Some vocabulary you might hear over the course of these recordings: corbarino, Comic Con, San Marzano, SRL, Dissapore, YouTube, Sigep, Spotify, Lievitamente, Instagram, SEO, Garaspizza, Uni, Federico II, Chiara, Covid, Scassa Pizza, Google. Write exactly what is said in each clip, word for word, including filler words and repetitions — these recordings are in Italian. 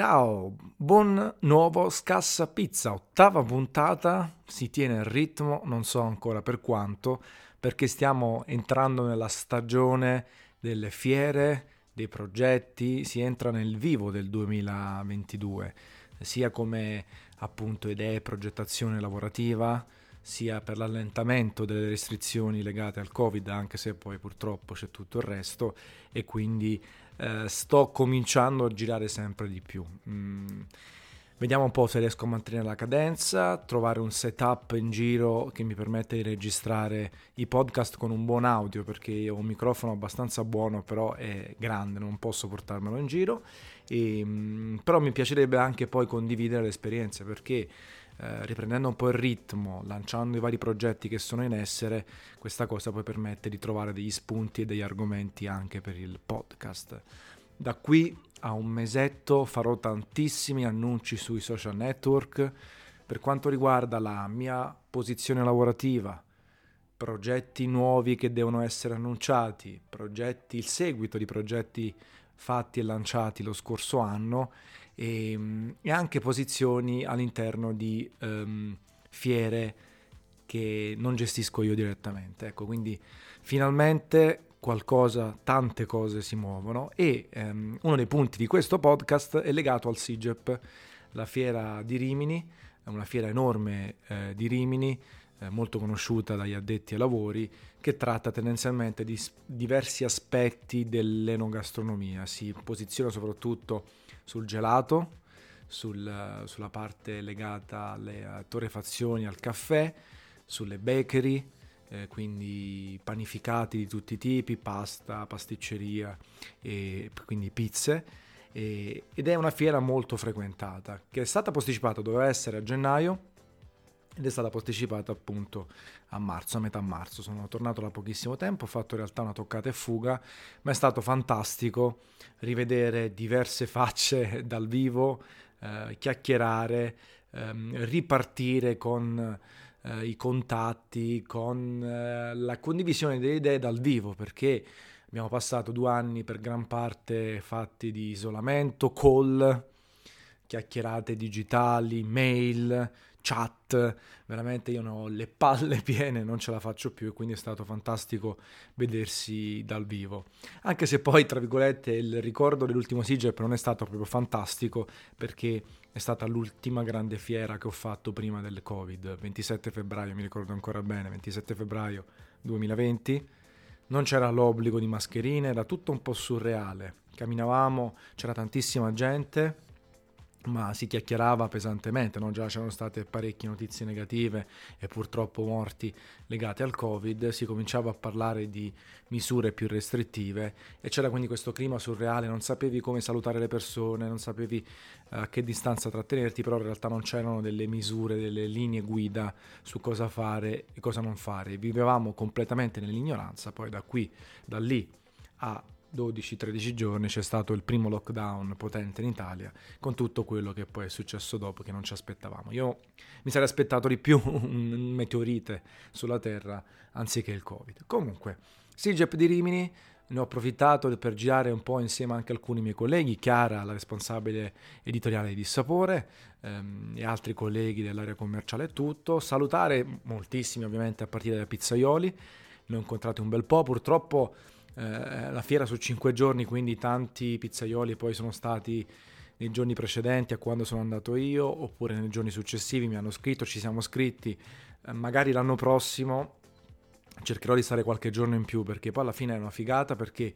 Ciao, buon nuovo Scassa Pizza, ottava puntata, si tiene il ritmo, non so ancora per quanto, perché stiamo entrando nella stagione delle fiere, dei progetti, si entra nel vivo del duemilaventidue, sia come appunto idee, progettazione lavorativa, sia per l'allentamento delle restrizioni legate al Covid, anche se poi purtroppo c'è tutto il resto e quindi Uh, sto cominciando a girare sempre di più. Mm. Vediamo un po' se riesco a mantenere la cadenza, trovare un setup in giro che mi permette di registrare i podcast con un buon audio, perché io ho un microfono abbastanza buono, però è grande, non posso portarmelo in giro. E, mm, però mi piacerebbe anche poi condividere le esperienze, perché Uh, riprendendo un po' il ritmo, lanciando i vari progetti che sono in essere, questa cosa poi permette di trovare degli spunti e degli argomenti anche per il podcast. Da qui a un mesetto farò tantissimi annunci sui social network per quanto riguarda la mia posizione lavorativa, progetti nuovi che devono essere annunciati, progetti, il seguito di progetti fatti e lanciati lo scorso anno, e, e anche posizioni all'interno di um, fiere che non gestisco io direttamente. Ecco, quindi finalmente qualcosa, tante cose si muovono e um, uno dei punti di questo podcast è legato al Sigep, la fiera di Rimini, è una fiera enorme eh, di Rimini, eh, molto conosciuta dagli addetti ai lavori, che tratta tendenzialmente di diversi aspetti dell'enogastronomia, si posiziona soprattutto sul gelato, sul, sulla parte legata alle torrefazioni, al caffè, sulle bakery, eh, quindi panificati di tutti i tipi, pasta, pasticceria e quindi pizze, e, ed è una fiera molto frequentata che è stata posticipata, doveva essere a gennaio ed è stata posticipata appunto a marzo, a metà marzo. Sono tornato da pochissimo tempo, ho fatto in realtà una toccata e fuga, ma è stato fantastico rivedere diverse facce dal vivo, eh, chiacchierare, ehm, ripartire con eh, i contatti, con eh, la condivisione delle idee dal vivo, perché abbiamo passato due anni per gran parte fatti di isolamento, call, chiacchierate digitali, mail, chat, veramente io ne ho le palle piene, non ce la faccio più, e quindi è stato fantastico vedersi dal vivo, anche se poi tra virgolette il ricordo dell'ultimo Sigep non è stato proprio fantastico, perché è stata l'ultima grande fiera che ho fatto prima del Covid, ventisette febbraio, mi ricordo ancora bene, ventisette febbraio duemilaventi, non c'era l'obbligo di mascherine, era tutto un po' surreale, camminavamo, c'era tantissima gente, ma si chiacchierava pesantemente, no? Già c'erano state parecchie notizie negative e purtroppo morti legate al Covid, si cominciava a parlare di misure più restrittive e c'era quindi questo clima surreale, non sapevi come salutare le persone, non sapevi a che distanza trattenerti, però in realtà non c'erano delle misure, delle linee guida su cosa fare e cosa non fare, vivevamo completamente nell'ignoranza. Poi da qui, da lì a dodici tredici giorni c'è stato il primo lockdown potente in Italia, con tutto quello che poi è successo dopo, che non ci aspettavamo. Io mi sarei aspettato di più un meteorite sulla terra anziché il Covid. Comunque, Sigep di Rimini, ne ho approfittato per girare un po' insieme anche alcuni miei colleghi, Chiara, la responsabile editoriale di Dissapore, ehm, e altri colleghi dell'area commerciale e tutto, salutare moltissimi ovviamente a partire da pizzaioli, ne ho incontrati un bel po', purtroppo la fiera su cinque giorni, quindi tanti pizzaioli poi sono stati nei giorni precedenti a quando sono andato io, oppure nei giorni successivi mi hanno scritto, ci siamo scritti, magari l'anno prossimo cercherò di stare qualche giorno in più, perché poi alla fine è una figata, perché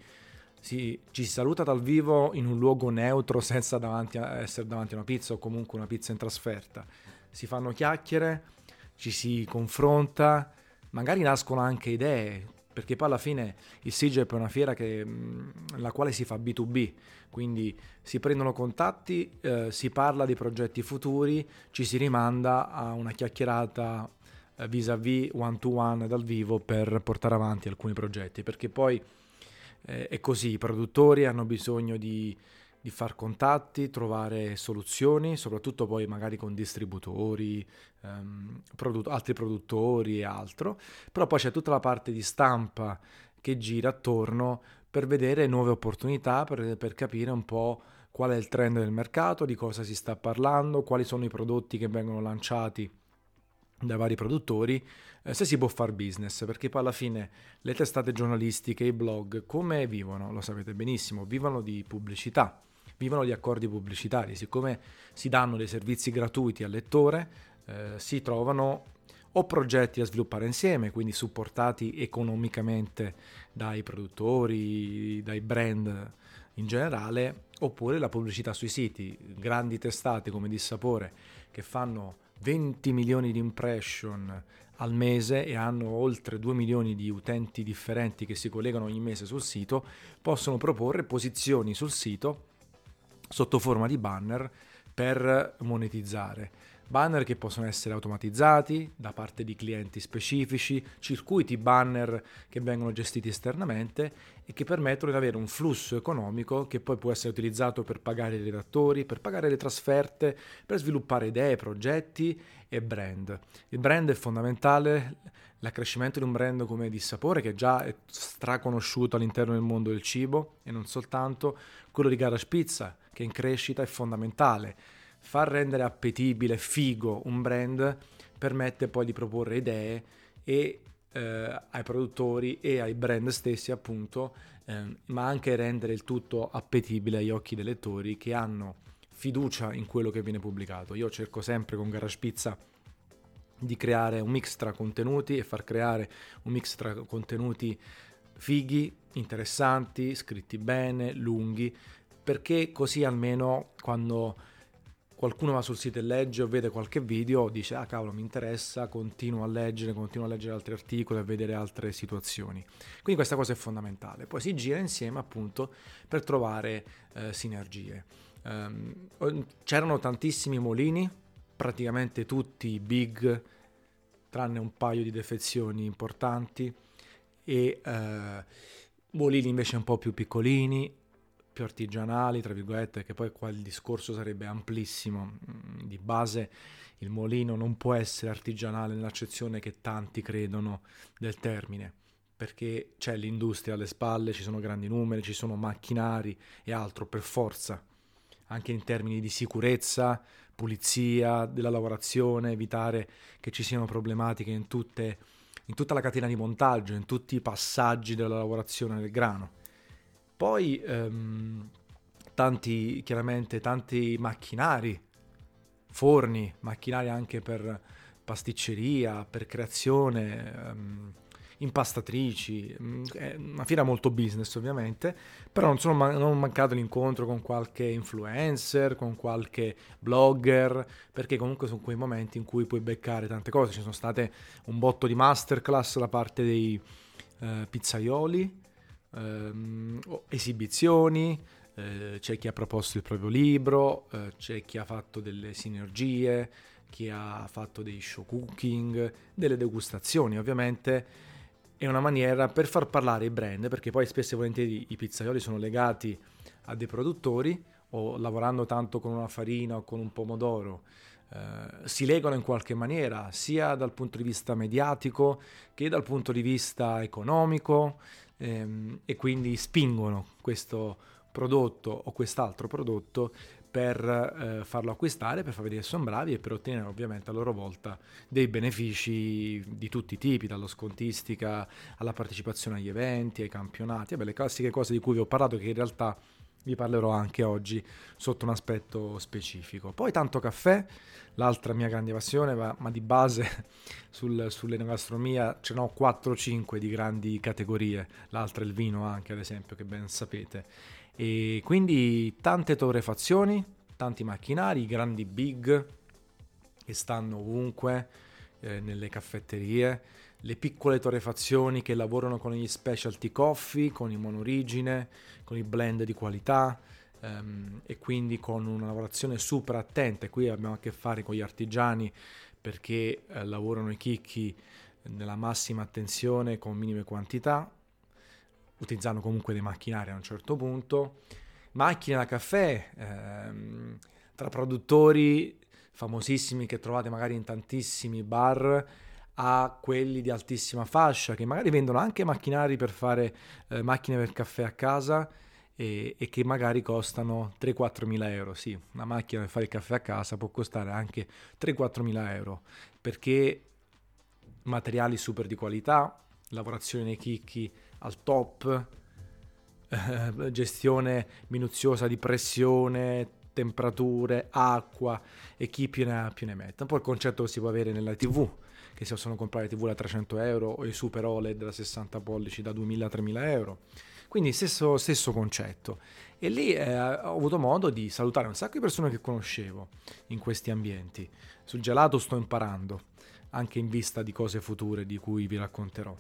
si, ci si saluta dal vivo in un luogo neutro senza davanti a, essere davanti a una pizza o comunque una pizza in trasferta, si fanno chiacchiere, ci si confronta, magari nascono anche idee, perché poi alla fine il Sigep è una fiera che, la quale si fa B due B, quindi si prendono contatti, eh, si parla di progetti futuri, ci si rimanda a una chiacchierata eh, vis-à-vis, one-to-one dal vivo per portare avanti alcuni progetti, perché poi eh, è così, i produttori hanno bisogno di, di far contatti, trovare soluzioni, soprattutto poi magari con distributori, ehm, produ- altri produttori e altro, però poi c'è tutta la parte di stampa che gira attorno per vedere nuove opportunità, per, per capire un po' qual è il trend del mercato, di cosa si sta parlando, quali sono i prodotti che vengono lanciati dai vari produttori, eh, se si può far business, perché poi alla fine le testate giornalistiche, i blog, come vivono? Lo sapete benissimo, vivono di pubblicità, vivono di accordi pubblicitari, siccome si danno dei servizi gratuiti al lettore, eh, si trovano o progetti da sviluppare insieme, quindi supportati economicamente dai produttori, dai brand in generale, oppure la pubblicità sui siti, grandi testate come Dissapore che fanno venti milioni di impression al mese e hanno oltre due milioni di utenti differenti che si collegano ogni mese sul sito, possono proporre posizioni sul sito sotto forma di banner per monetizzare. Banner che possono essere automatizzati da parte di clienti specifici, circuiti banner che vengono gestiti esternamente e che permettono di avere un flusso economico che poi può essere utilizzato per pagare i redattori, per pagare le trasferte, per sviluppare idee, progetti e brand. Il brand è fondamentale, l'accrescimento di un brand come Dissapore, che già è straconosciuto all'interno del mondo del cibo e non soltanto, quello di Garaspizza, che è in crescita, è fondamentale. Far rendere appetibile, figo un brand permette poi di proporre idee e eh, ai produttori e ai brand stessi appunto, eh, ma anche rendere il tutto appetibile agli occhi dei lettori che hanno fiducia in quello che viene pubblicato. Io cerco sempre con Garaspizza di creare un mix tra contenuti e far creare un mix tra contenuti fighi, interessanti, scritti bene, lunghi, perché così almeno quando qualcuno va sul sito e legge o vede qualche video, dice ah cavolo mi interessa, continuo a leggere, continuo a leggere altri articoli, a vedere altre situazioni. Quindi questa cosa è fondamentale. Poi si gira insieme appunto per trovare eh, sinergie. Um, c'erano tantissimi mulini, praticamente tutti big, tranne un paio di defezioni importanti, e eh, mulini invece un po' più piccolini, più artigianali, tra virgolette, che poi qua il discorso sarebbe amplissimo. Di base il mulino non può essere artigianale nell'accezione che tanti credono del termine, perché c'è l'industria alle spalle, ci sono grandi numeri, ci sono macchinari e altro, per forza, anche in termini di sicurezza, pulizia della lavorazione, evitare che ci siano problematiche in tutte in tutta la catena di montaggio, in tutti i passaggi della lavorazione del grano. Poi ehm, tanti, chiaramente tanti macchinari, forni, macchinari anche per pasticceria, per creazione, ehm, impastatrici, è una fiera molto business ovviamente, però non sono man- non mancato l'incontro con qualche influencer, con qualche blogger, perché comunque sono quei momenti in cui puoi beccare tante cose. Ci sono state un botto di masterclass da parte dei eh, pizzaioli, Ehm, esibizioni, eh, c'è chi ha proposto il proprio libro, eh, c'è chi ha fatto delle sinergie, chi ha fatto dei show cooking, delle degustazioni. Ovviamente è una maniera per far parlare i brand, perché poi spesso e volentieri i pizzaioli sono legati a dei produttori, o lavorando tanto con una farina o con un pomodoro eh, si legano in qualche maniera, sia dal punto di vista mediatico che dal punto di vista economico, e quindi spingono questo prodotto o quest'altro prodotto per eh, farlo acquistare, per far vedere che sono bravi e per ottenere ovviamente a loro volta dei benefici di tutti i tipi, dallo scontistica alla partecipazione agli eventi, ai campionati, beh, le classiche cose di cui vi ho parlato, che in realtà vi parlerò anche oggi sotto un aspetto specifico. Poi tanto caffè, l'altra mia grande passione, ma, ma di base sul, sull'enogastronomia ce n'ho quattro o cinque di grandi categorie, l'altra è il vino anche ad esempio, che ben sapete, e quindi tante torrefazioni, tanti macchinari, grandi big che stanno ovunque, eh, nelle caffetterie, le piccole torrefazioni che lavorano con gli specialty coffee, con i monorigine, con i blend di qualità, ehm, e quindi con una lavorazione super attenta. Qui abbiamo a che fare con gli artigiani, perché eh, lavorano i chicchi nella massima attenzione con minime quantità, utilizzando comunque dei macchinari a un certo punto, macchine da caffè, ehm, tra produttori famosissimi che trovate magari in tantissimi bar, a quelli di altissima fascia che magari vendono anche macchinari per fare eh, macchine per caffè a casa e, e che magari costano tre-quattro mila euro. Sì, una macchina per fare il caffè a casa può costare anche tre-quattro mila euro, perché materiali super di qualità, lavorazione nei chicchi al top, eh, gestione minuziosa di pressione, temperature, acqua, e chi più ne ha più ne metta. Un po' il concetto che si può avere nella tivù, che si possono comprare tivù da trecento euro o i super O L E D da sessanta pollici da duemila-tremila euro. Quindi stesso, stesso concetto. E lì eh, ho avuto modo di salutare un sacco di persone che conoscevo in questi ambienti. Sul gelato sto imparando, anche in vista di cose future di cui vi racconterò.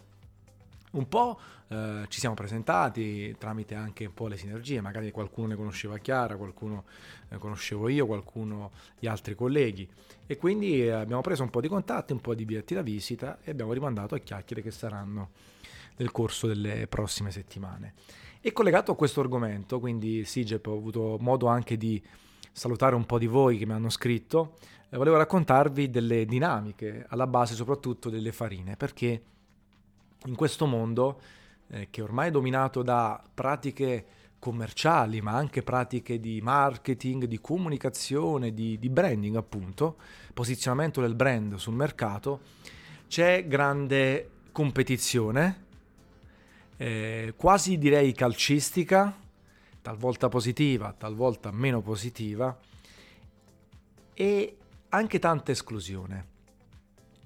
Un po' eh, ci siamo presentati tramite anche un po' le sinergie, magari qualcuno ne conosceva Chiara, qualcuno ne conoscevo io, qualcuno gli altri colleghi, e quindi abbiamo preso un po' di contatti, un po' di biglietti da visita e abbiamo rimandato a chiacchiere che saranno nel corso delle prossime settimane. E collegato a questo argomento, quindi Sigep, ho avuto modo anche di salutare un po' di voi che mi hanno scritto, eh, volevo raccontarvi delle dinamiche alla base soprattutto delle farine, perché in questo mondo eh, che ormai è dominato da pratiche commerciali, ma anche pratiche di marketing, di comunicazione, di, di branding appunto, posizionamento del brand sul mercato, c'è grande competizione, eh, quasi direi calcistica, talvolta positiva, talvolta meno positiva, e anche tanta esclusione,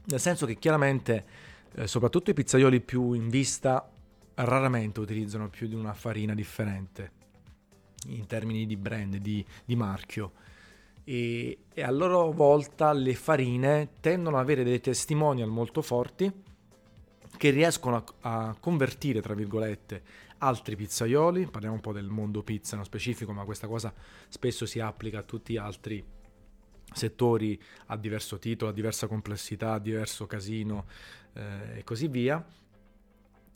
nel senso che chiaramente soprattutto i pizzaioli più in vista raramente utilizzano più di una farina differente in termini di brand, di, di marchio, e, e a loro volta le farine tendono ad avere dei testimonial molto forti che riescono a, a convertire, tra virgolette, altri pizzaioli. Parliamo un po' del mondo pizza nello specifico, ma questa cosa spesso si applica a tutti gli altri settori a diverso titolo, a diversa complessità, a diverso casino eh, e così via.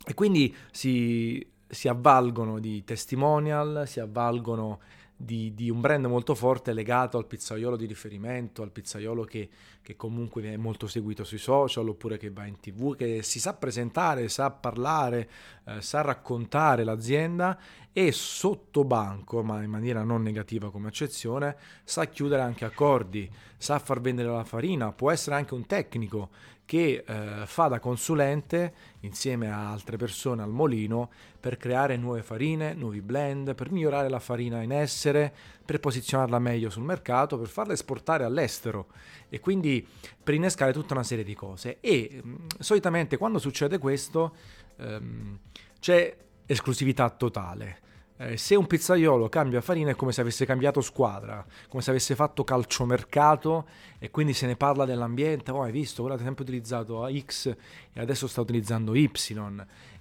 E quindi si, si avvalgono di testimonial, si avvalgono di, di un brand molto forte legato al pizzaiolo di riferimento, al pizzaiolo che, che comunque è molto seguito sui social oppure che va in tivù, che si sa presentare, sa parlare, eh, sa raccontare l'azienda, e sotto banco, ma in maniera non negativa come accezione, sa chiudere anche accordi, sa far vendere la farina, può essere anche un tecnico che eh, fa da consulente insieme a altre persone al molino per creare nuove farine, nuovi blend, per migliorare la farina in essere, per posizionarla meglio sul mercato, per farla esportare all'estero e quindi per innescare tutta una serie di cose. E mh, solitamente quando succede questo ehm, c'è esclusività totale. Eh, se un pizzaiolo cambia farina è come se avesse cambiato squadra, come se avesse fatto calciomercato, e quindi se ne parla dell'ambiente. Oh, hai visto, quello ha sempre utilizzato X e adesso sta utilizzando Y,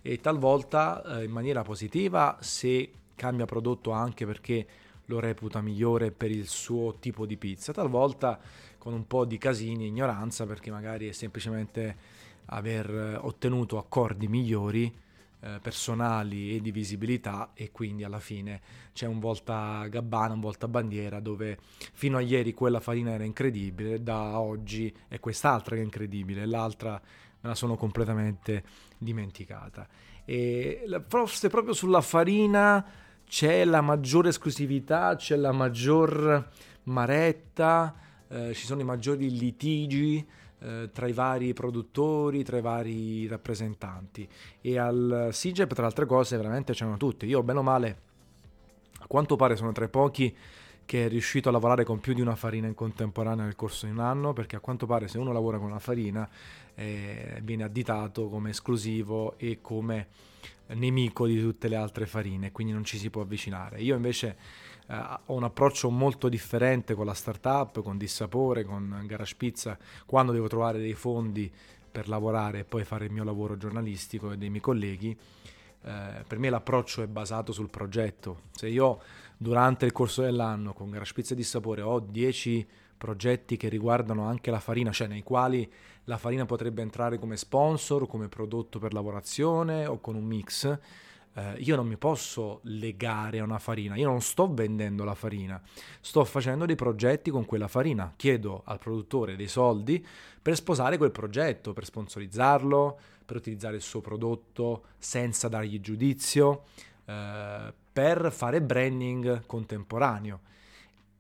e talvolta eh, in maniera positiva se cambia prodotto anche perché lo reputa migliore per il suo tipo di pizza, talvolta con un po' di casini e ignoranza perché magari è semplicemente aver ottenuto accordi migliori personali e di visibilità, e quindi alla fine c'è un volta gabbana, un volta bandiera, dove fino a ieri quella farina era incredibile, da oggi è quest'altra che è incredibile, l'altra me la sono completamente dimenticata. E forse proprio sulla farina c'è la maggiore esclusività, c'è la maggior maretta, eh, ci sono i maggiori litigi tra i vari produttori, tra i vari rappresentanti. E al Sigep, tra le altre cose, veramente c'erano tutti. Io, bene o male, a quanto pare sono tra i pochi che è riuscito a lavorare con più di una farina in contemporanea nel corso di un anno, perché a quanto pare se uno lavora con una farina eh, viene additato come esclusivo e come nemico di tutte le altre farine, quindi non ci si può avvicinare. Io invece eh, ho un approccio molto differente con la startup, con Dissapore, con Garaspizza, quando devo trovare dei fondi per lavorare e poi fare il mio lavoro giornalistico e dei miei colleghi. Eh, per me l'approccio è basato sul progetto. Se io durante il corso dell'anno con Garaspizza e Dissapore ho dieci progetti che riguardano anche la farina, cioè nei quali la farina potrebbe entrare come sponsor, come prodotto per lavorazione o con un mix, eh, io non mi posso legare a una farina, io non sto vendendo la farina, sto facendo dei progetti con quella farina, chiedo al produttore dei soldi per sposare quel progetto, per sponsorizzarlo, per utilizzare il suo prodotto senza dargli giudizio, eh, per fare branding contemporaneo.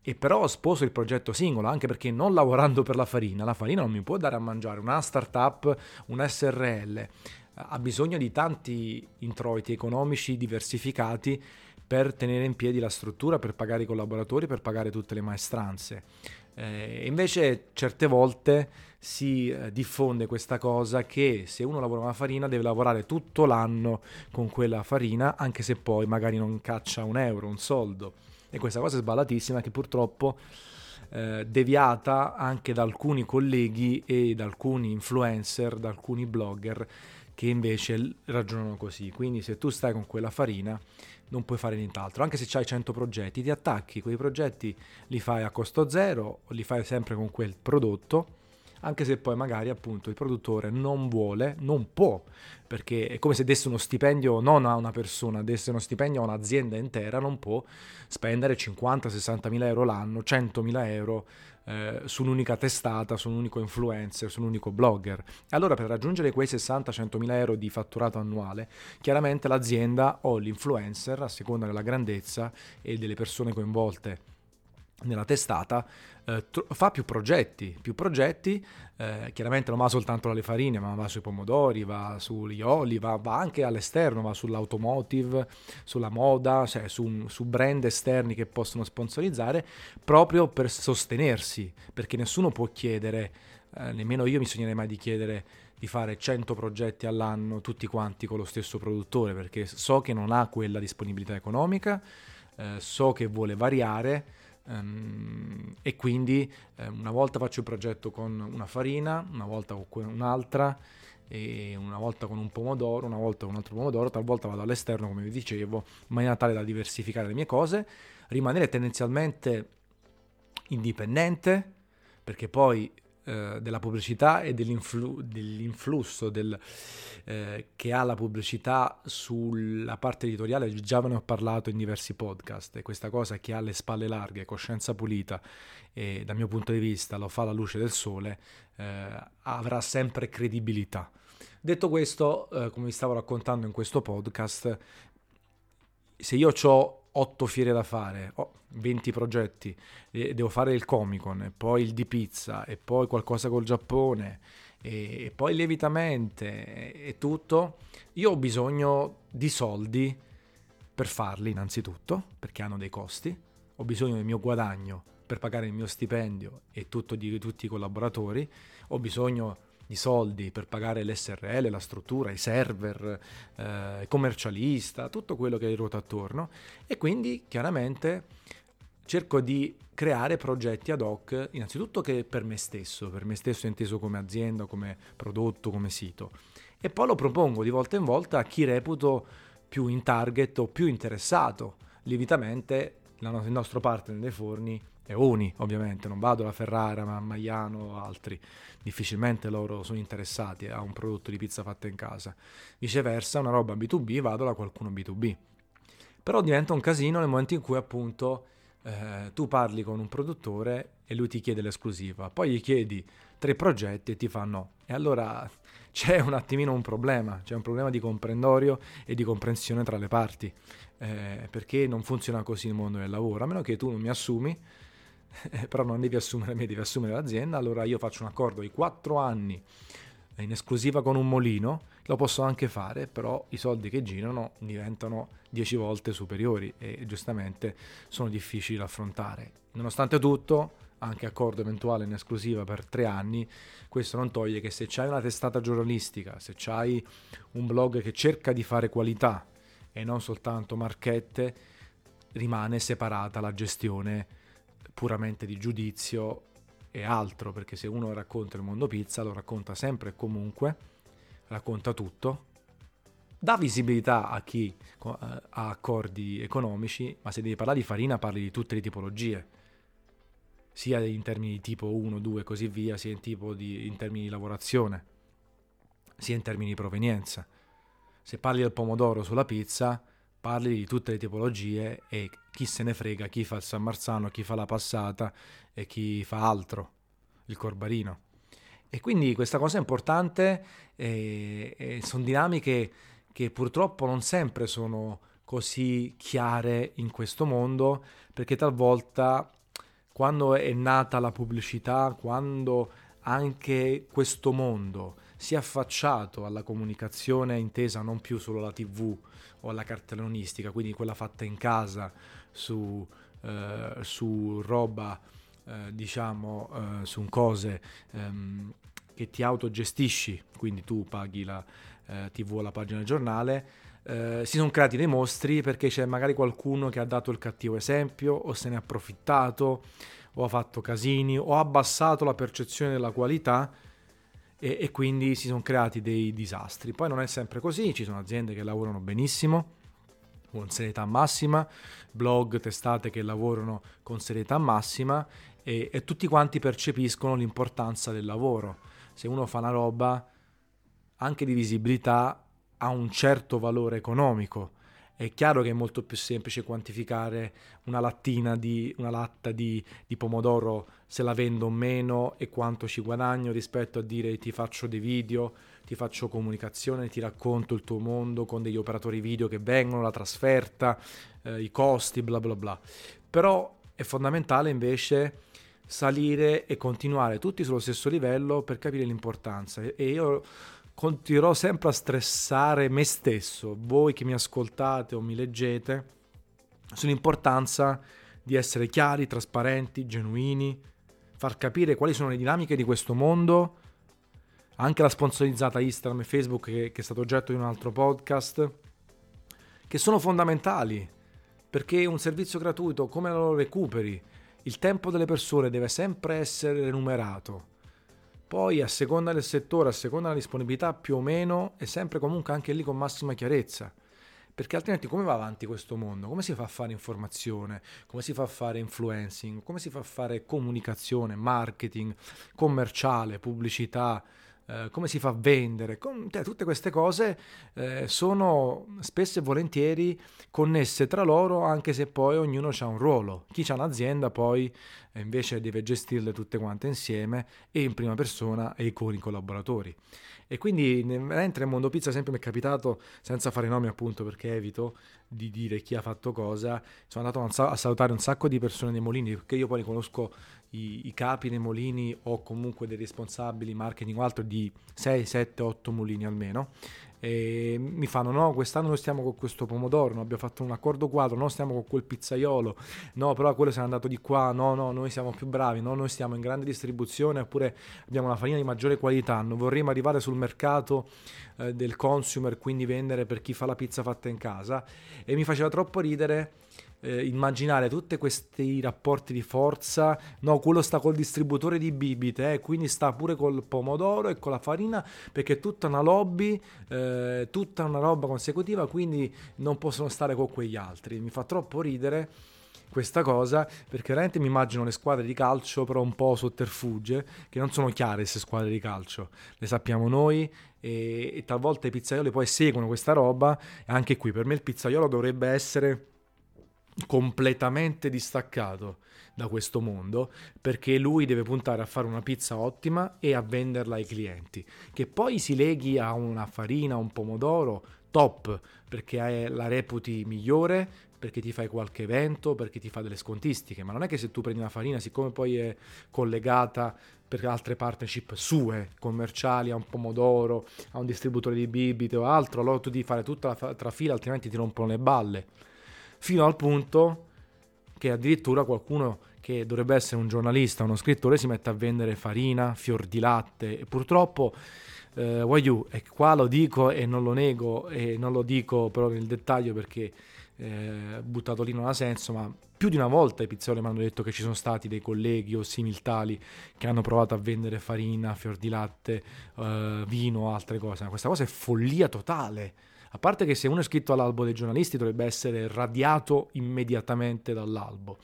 E però sposo il progetto singolo, anche perché non lavorando per la farina, la farina non mi può dare a mangiare, una startup, una S R L, ha bisogno di tanti introiti economici diversificati per tenere in piedi la struttura, per pagare i collaboratori, per pagare tutte le maestranze. Eh, invece certe volte si diffonde questa cosa che se uno lavora una farina deve lavorare tutto l'anno con quella farina, anche se poi magari non caccia un euro, un soldo. E questa cosa è sballatissima, che purtroppo eh, deviata anche da alcuni colleghi e da alcuni influencer, da alcuni blogger che invece ragionano così. Quindi se tu stai con quella farina non puoi fare nient'altro, anche se c'hai cento progetti, ti attacchi, quei progetti li fai a costo zero, li fai sempre con quel prodotto, anche se poi magari appunto il produttore non vuole, non può, perché è come se desse uno stipendio non a una persona, desse uno stipendio a un'azienda intera, non può spendere cinquanta sessanta mila euro l'anno, centomila euro eh, su un'unica testata, su un unico influencer, su un unico blogger. Allora per raggiungere quei sessanta centomila euro di fatturato annuale, chiaramente l'azienda o l'influencer, a seconda della grandezza e delle persone coinvolte nella testata, eh, tr- fa più progetti, più progetti eh, chiaramente non va soltanto alle farine, ma va sui pomodori, va sugli oli, va, va anche all'esterno, va sull'automotive, sulla moda, cioè su, su brand esterni che possono sponsorizzare, proprio per sostenersi, perché nessuno può chiedere, eh, nemmeno io mi sognerei mai di chiedere di fare cento progetti all'anno tutti quanti con lo stesso produttore, perché so che non ha quella disponibilità economica, eh, so che vuole variare. Um, e quindi um, una volta faccio il progetto con una farina, una volta con un'altra, e una volta con un pomodoro, una volta con un altro pomodoro, talvolta vado all'esterno come vi dicevo, in maniera tale da diversificare le mie cose, rimanere tendenzialmente indipendente, perché poi eh, della pubblicità e dell'influ- dell'influsso del, eh, che ha la pubblicità sulla parte editoriale già ve ne ho parlato in diversi podcast, e questa cosa che ha le spalle larghe, coscienza pulita e dal mio punto di vista lo fa alla luce del sole, eh, avrà sempre credibilità. Detto questo, eh, come vi stavo raccontando in questo podcast, se io ho otto fiere da fare, oh, venti progetti, e devo fare il Comic Con, e poi il di pizza, e poi qualcosa col Giappone, e, e poi Lievitamente, e, e tutto, io ho bisogno di soldi per farli innanzitutto, perché hanno dei costi, ho bisogno del mio guadagno per pagare il mio stipendio e tutto di, di tutti i collaboratori, ho bisogno di soldi per pagare l'S R L, la struttura, i server, eh, commercialista, tutto quello che ruota attorno, e quindi chiaramente cerco di creare progetti ad hoc, innanzitutto che per me stesso, per me stesso inteso come azienda, come prodotto, come sito, e poi lo propongo di volta in volta a chi reputo più in target o più interessato. Lievitamente no- il nostro partner dei forni è Uni, ovviamente, non vado alla Ferrara, ma a Maiano o altri, difficilmente loro sono interessati a un prodotto di pizza fatta in casa. Viceversa, una roba B due B, vado da qualcuno B due B. Però diventa un casino nel momento in cui appunto eh, tu parli con un produttore e lui ti chiede l'esclusiva, poi gli chiedi tre progetti e ti fa no. E allora c'è un attimino un problema, c'è un problema di comprendorio e di comprensione tra le parti, eh, perché non funziona così il mondo del lavoro, a meno che tu non mi assumi, però non devi assumere me, devi assumere l'azienda. Allora io faccio un accordo di quattro anni in esclusiva con un molino, lo posso anche fare, però i soldi che girano diventano dieci volte superiori e giustamente sono difficili da affrontare. Nonostante tutto, anche accordo eventuale in esclusiva per tre anni, questo non toglie che se c'hai una testata giornalistica, se c'hai un blog che cerca di fare qualità e non soltanto marchette, rimane separata la gestione puramente di giudizio e altro, perché se uno racconta il mondo pizza lo racconta sempre e comunque, racconta tutto, dà visibilità a chi ha accordi economici, ma se devi parlare di farina parli di tutte le tipologie, sia in termini di tipo uno, due e così via, sia in, tipo di, in termini di lavorazione, sia in termini di provenienza. Se parli del pomodoro sulla pizza parli di tutte le tipologie e chi se ne frega, chi fa il San Marzano, chi fa la passata e chi fa altro, il corbarino. E quindi questa cosa è importante, e, e sono dinamiche che purtroppo non sempre sono così chiare in questo mondo, perché talvolta quando è nata la pubblicità, quando anche questo mondo si è affacciato alla comunicazione intesa non più solo alla tivù o alla cartellonistica, quindi quella fatta in casa su, eh, su roba, eh, diciamo, eh, su cose ehm, che ti autogestisci, quindi tu paghi la eh, tivù o la pagina giornale, eh, si sono creati dei mostri perché c'è magari qualcuno che ha dato il cattivo esempio o se ne è approfittato o ha fatto casini o ha abbassato la percezione della qualità, e, e quindi si sono creati dei disastri. Poi non è sempre così, ci sono aziende che lavorano benissimo, con serietà massima, blog, testate che lavorano con serietà massima e, e tutti quanti percepiscono l'importanza del lavoro. Se uno fa una roba anche di visibilità ha un certo valore economico. È chiaro che è molto più semplice quantificare una lattina di una latta di, di pomodoro, se la vendo o meno e quanto ci guadagno, rispetto a dire ti faccio dei video, ti faccio comunicazione, ti racconto il tuo mondo con degli operatori video che vengono, la trasferta, eh, i costi, bla bla bla. Però è fondamentale invece salire e continuare tutti sullo stesso livello per capire l'importanza, e io continuerò sempre a stressare me stesso, voi che mi ascoltate o mi leggete, sull'importanza di essere chiari, trasparenti, genuini, far capire quali sono le dinamiche di questo mondo. Anche la sponsorizzata Instagram e Facebook, che, che è stato oggetto di un altro podcast, che sono fondamentali, perché un servizio gratuito come lo recuperi? Il tempo delle persone deve sempre essere remunerato. Poi a seconda del settore, a seconda della disponibilità più o meno, e sempre comunque anche lì con massima chiarezza, perché altrimenti come va avanti questo mondo? Come si fa a fare informazione? Come si fa a fare influencing? Come si fa a fare comunicazione, marketing, commerciale, pubblicità? Eh, come si fa a vendere? Con, cioè, tutte queste cose eh, sono spesso e volentieri connesse tra loro, anche se poi ognuno ha un ruolo. Chi ha un'azienda poi invece deve gestirle tutte quante insieme e in prima persona e con i collaboratori. E quindi mentre in Mondo Pizza sempre mi è capitato, senza fare nomi appunto perché evito di dire chi ha fatto cosa, sono andato a salutare un sacco di persone nei Molini, perché io poi ne conosco i, i capi nei Molini o comunque dei responsabili marketing o altro di sei, sette, otto Molini almeno, e mi fanno no, quest'anno noi stiamo con questo pomodoro, no, abbiamo fatto un accordo quadro, no, stiamo con quel pizzaiolo, no, però quello se n'è andato di qua, no, no, noi siamo più bravi, no, noi stiamo in grande distribuzione, oppure abbiamo una farina di maggiore qualità, non vorremmo arrivare sul mercato eh, del consumer, quindi vendere per chi fa la pizza fatta in casa. E mi faceva troppo ridere eh, immaginare tutti questi rapporti di forza, no, quello sta col distributore di bibite, eh, quindi sta pure col pomodoro e con la farina, perché è tutta una lobby, eh, tutta una roba consecutiva, quindi non possono stare con quegli altri. Mi fa troppo ridere questa cosa, perché veramente mi immagino le squadre di calcio però un po' sotterfuge, che non sono chiare queste squadre di calcio, le sappiamo noi, e, e talvolta i pizzaioli poi seguono questa roba. Anche qui per me il pizzaiolo dovrebbe essere completamente distaccato da questo mondo, perché lui deve puntare a fare una pizza ottima e a venderla ai clienti, che poi si leghi a una farina, un pomodoro top, perché la reputi migliore, perché ti fai qualche evento, perché ti fa delle scontistiche. Ma non è che se tu prendi una farina, siccome poi è collegata per altre partnership sue, commerciali, a un pomodoro, a un distributore di bibite o altro, allora tu devi fare tutta la trafila, altrimenti ti rompono le balle. Fino al punto che addirittura qualcuno che dovrebbe essere un giornalista, uno scrittore, si mette a vendere farina, fior di latte, e purtroppo eh, voglio, e qua lo dico e non lo nego e non lo dico però nel dettaglio, perché eh, buttato lì non ha senso, ma più di una volta i pizzaioli mi hanno detto che ci sono stati dei colleghi o similtali che hanno provato a vendere farina, fior di latte, eh, vino, altre cose. Ma questa cosa è follia totale. A parte che se uno è iscritto all'albo dei giornalisti dovrebbe essere radiato immediatamente dall'albo,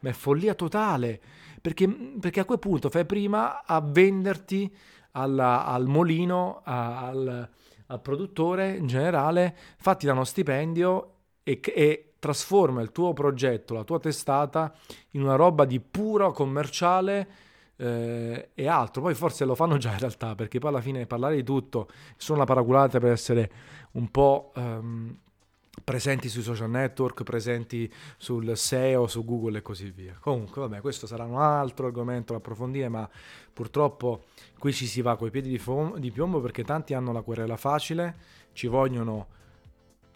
ma è follia totale, perché, perché a quel punto fai prima a venderti alla, al molino, a, al, al produttore in generale, fatti da uno stipendio e, e trasforma il tuo progetto, la tua testata, in una roba di puro commerciale Eh, e altro. Poi forse lo fanno già in realtà, perché poi alla fine parlare di tutto sono la paraculata per essere un po' ehm, presenti sui social network, presenti sul S E O, su Google e così via. Comunque, vabbè, questo sarà un altro argomento da approfondire, ma purtroppo qui ci si va coi piedi di, fom- di piombo, perché tanti hanno la querela facile, ci vogliono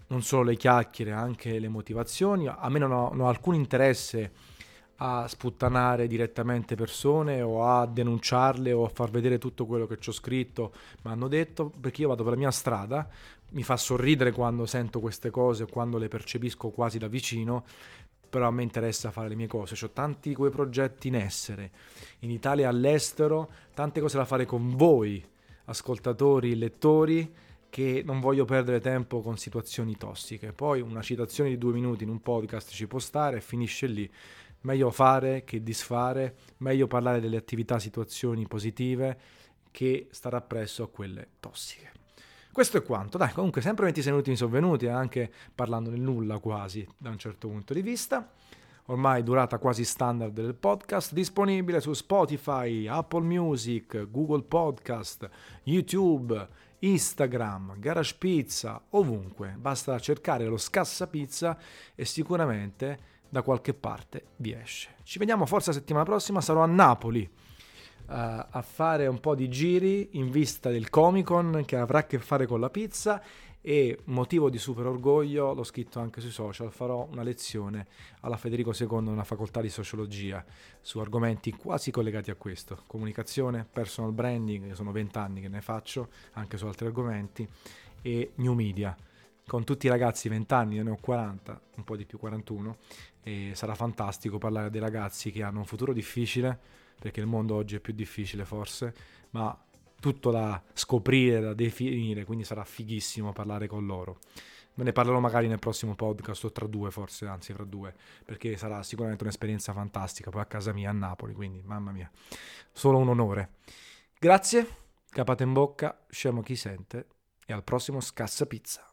non solo le chiacchiere, anche le motivazioni. A me non ho, non ho alcun interesse a sputtanare direttamente persone o a denunciarle o a far vedere tutto quello che ci ho scritto, ma hanno detto, perché io vado per la mia strada, mi fa sorridere quando sento queste cose, quando le percepisco quasi da vicino, però a me interessa fare le mie cose, c'ho tanti quei progetti in essere, in Italia e all'estero, tante cose da fare con voi, ascoltatori, lettori, che non voglio perdere tempo con situazioni tossiche. Poi una citazione di due minuti in un podcast ci può stare e finisce lì. Meglio fare che disfare, meglio parlare delle attività, situazioni positive, che stare appresso a quelle tossiche. Questo è quanto. Dai, comunque sempre ventisei minuti mi sono venuti, anche parlando nel nulla quasi, da un certo punto di vista. Ormai durata quasi standard del podcast, disponibile su Spotify, Apple Music, Google Podcast, YouTube, Instagram, Garaspizza, ovunque. Basta cercare lo Scassa Pizza e sicuramente da qualche parte vi esce. Ci vediamo forse la settimana prossima, sarò a Napoli uh, a fare un po' di giri in vista del Comic Con, che avrà a che fare con la pizza, e motivo di super orgoglio, l'ho scritto anche sui social, farò una lezione alla Federico secondo nella facoltà di sociologia su argomenti quasi collegati a questo: comunicazione, personal branding, sono vent'anni che ne faccio anche su altri argomenti, e new media, con tutti i ragazzi vent'anni, io ne ho quaranta, un po' di più, quarantuno, e sarà fantastico parlare dei ragazzi che hanno un futuro difficile, perché il mondo oggi è più difficile forse, ma tutto da scoprire, da definire, quindi sarà fighissimo parlare con loro. Me ne parlerò magari nel prossimo podcast, o tra due forse, anzi fra due, perché sarà sicuramente un'esperienza fantastica, poi a casa mia a Napoli, quindi mamma mia, solo un onore. Grazie, capate in bocca, scemo chi sente, e al prossimo Scassa Pizza.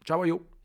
Ciao a you.